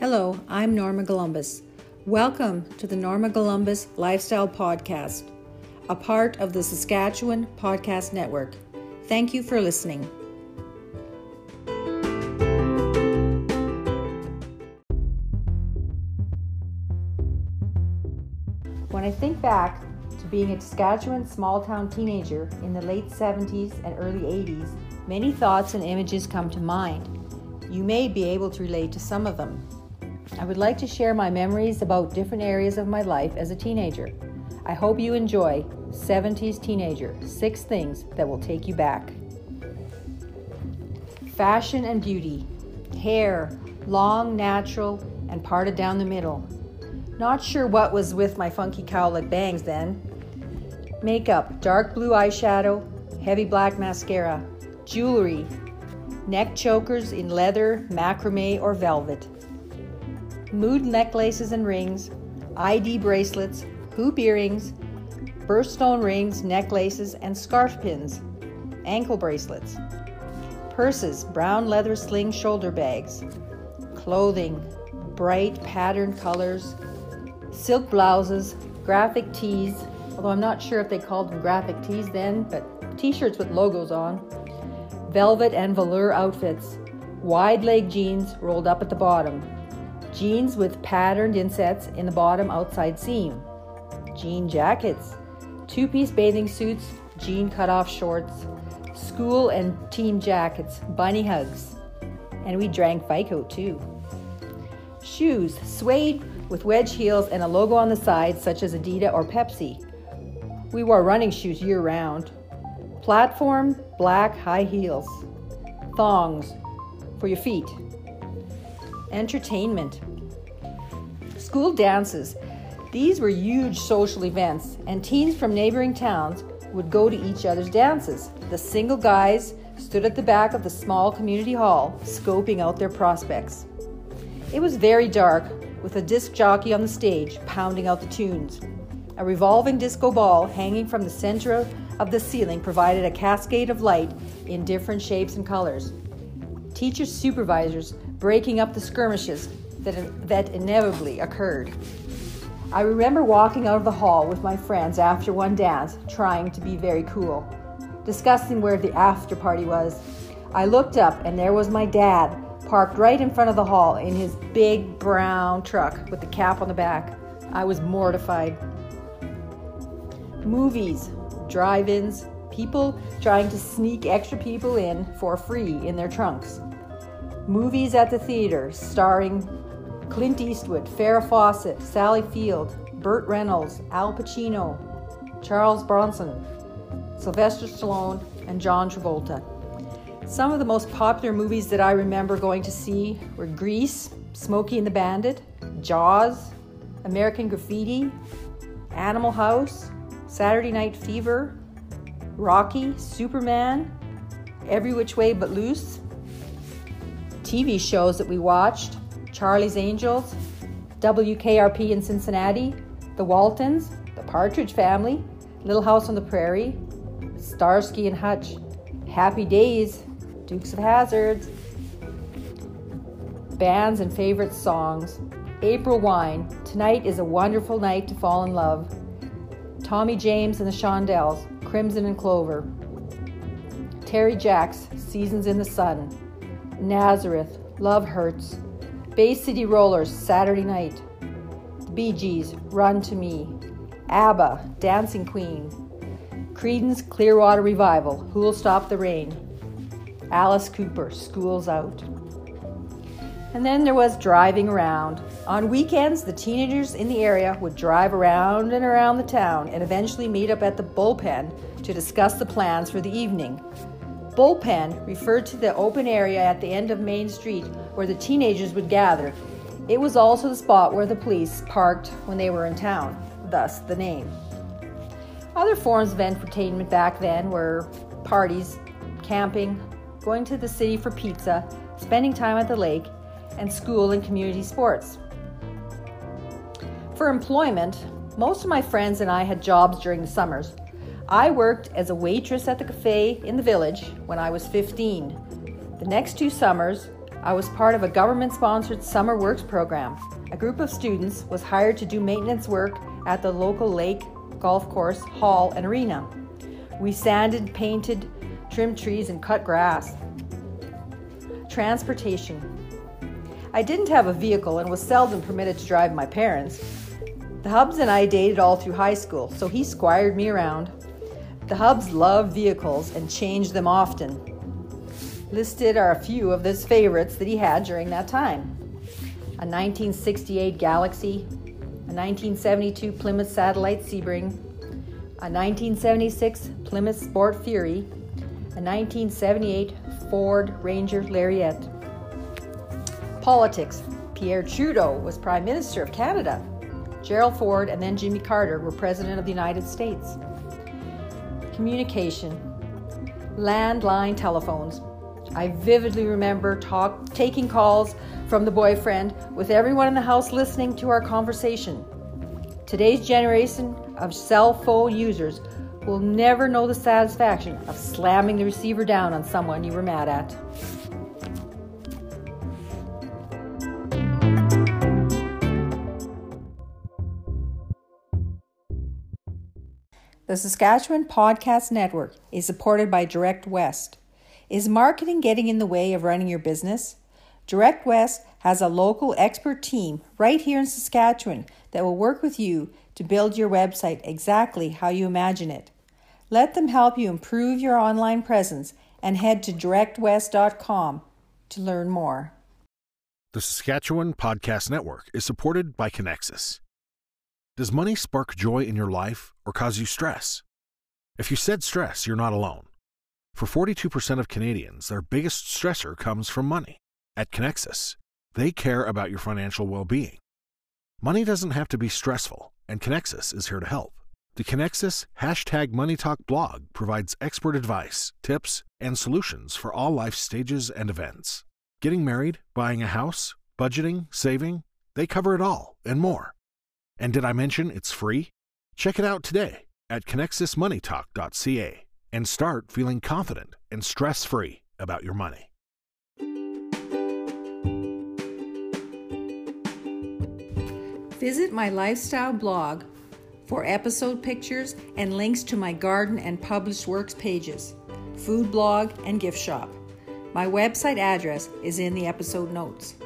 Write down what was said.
Hello, I'm Norma Columbus. Welcome to the Norma Columbus Lifestyle Podcast, a part of the Saskatchewan Podcast Network. Thank you for listening. When I think back to being a Saskatchewan small-town teenager in the late 70s and early 80s, many thoughts and images come to mind. You may be able to relate to some of them. I would like to share my memories about different areas of my life as a teenager. I hope you enjoy 70s Teenager, 6 Things That Will Take You Back. Fashion and beauty. Hair, long, natural, and parted down the middle. Not sure what was with my funky cowlet bangs then. Makeup, dark blue eyeshadow, heavy black mascara. Jewelry, neck chokers in leather, macrame, or velvet. Mood necklaces and rings, ID bracelets, hoop earrings, birthstone rings, necklaces, and scarf pins, ankle bracelets, purses, brown leather sling shoulder bags, clothing, bright patterned colors, silk blouses, graphic tees, although I'm not sure if they called them graphic tees then, but t-shirts with logos on, velvet and velour outfits, wide leg jeans rolled up at the bottom, jeans with patterned insets in the bottom outside seam, jean jackets, two-piece bathing suits, jean cutoff shorts, school and team jackets, bunny hugs, and we drank FICO too. Shoes, suede with wedge heels and a logo on the side such as Adidas or Pepsi. We wore running shoes year-round. Platform, black high heels. Thongs for your feet. Entertainment. School dances. These were huge social events, and teens from neighboring towns would go to each other's dances. The single guys stood at the back of the small community hall, scoping out their prospects. It was very dark, with a disc jockey on the stage pounding out the tunes. A revolving disco ball hanging from the center of the ceiling provided a cascade of light in different shapes and colors. Teachers, supervisors, breaking up the skirmishes that inevitably occurred. I remember walking out of the hall with my friends after one dance, trying to be very cool, discussing where the after party was. I looked up and there was my dad, parked right in front of the hall in his big brown truck with the cap on the back. I was mortified. Movies, drive-ins, people trying to sneak extra people in for free in their trunks. Movies at the theater starring Clint Eastwood, Farrah Fawcett, Sally Field, Burt Reynolds, Al Pacino, Charles Bronson, Sylvester Stallone, and John Travolta. Some of the most popular movies that I remember going to see were Grease, Smokey and the Bandit, Jaws, American Graffiti, Animal House, Saturday Night Fever, Rocky, Superman, Every Which Way But Loose. TV shows that we watched, Charlie's Angels, WKRP in Cincinnati, The Waltons, The Partridge Family, Little House on the Prairie, Starsky and Hutch, Happy Days, Dukes of Hazzard, bands and favorite songs, April Wine, Tonight is a Wonderful Night to Fall in Love, Tommy James and the Shondells, Crimson and Clover, Terry Jacks, Seasons in the Sun, Nazareth, Love Hurts, Bay City Rollers, Saturday Night, The Bee Gees, Run to Me, ABBA, Dancing Queen, Creedence Clearwater Revival, Who'll Stop the Rain, Alice Cooper, School's Out. And then there was driving around. On weekends, the teenagers in the area would drive around and around the town and eventually meet up at the bullpen to discuss the plans for the evening. Bullpen referred to the open area at the end of Main Street where the teenagers would gather. It was also the spot where the police parked when they were in town, thus the name. Other forms of entertainment back then were parties, camping, going to the city for pizza, spending time at the lake, and school and community sports. For employment, most of my friends and I had jobs during the summers. I worked as a waitress at the cafe in the village when I was 15. The next two summers, I was part of a government-sponsored summer works program. A group of students was hired to do maintenance work at the local lake, golf course, hall, and arena. We sanded, painted, trimmed trees, and cut grass. Transportation. I didn't have a vehicle and was seldom permitted to drive my parents. The Hubs and I dated all through high school, so he squired me around. The Hubs loved vehicles and changed them often. Listed are a few of his favorites that he had during that time. A 1968 Galaxy, a 1972 Plymouth Satellite Sebring, a 1976 Plymouth Sport Fury, a 1978 Ford Ranger Lariat. Politics. Pierre Trudeau was Prime Minister of Canada. Gerald Ford and then Jimmy Carter were President of the United States. Communication. Landline telephones. I vividly remember taking calls from the boyfriend with everyone in the house listening to our conversation. Today's generation of cell phone users will never know the satisfaction of slamming the receiver down on someone you were mad at. The Saskatchewan Podcast Network is supported by Direct West. Is marketing getting in the way of running your business? Direct West has a local expert team right here in Saskatchewan that will work with you to build your website exactly how you imagine it. Let them help you improve your online presence and head to directwest.com to learn more. The Saskatchewan Podcast Network is supported by Conexus. Does money spark joy in your life or cause you stress? If you said stress, you're not alone. For 42% of Canadians, their biggest stressor comes from money. At Conexus, they care about your financial well-being. Money doesn't have to be stressful, and Conexus is here to help. The Conexus #MoneyTalk blog provides expert advice, tips, and solutions for all life stages and events. Getting married, buying a house, budgeting, saving, they cover it all and more. And did I mention it's free? Check it out today at connexusmoneytalk.ca and start feeling confident and stress-free about your money. Visit my lifestyle blog for episode pictures and links to my garden and published works pages, food blog, and gift shop. My website address is in the episode notes.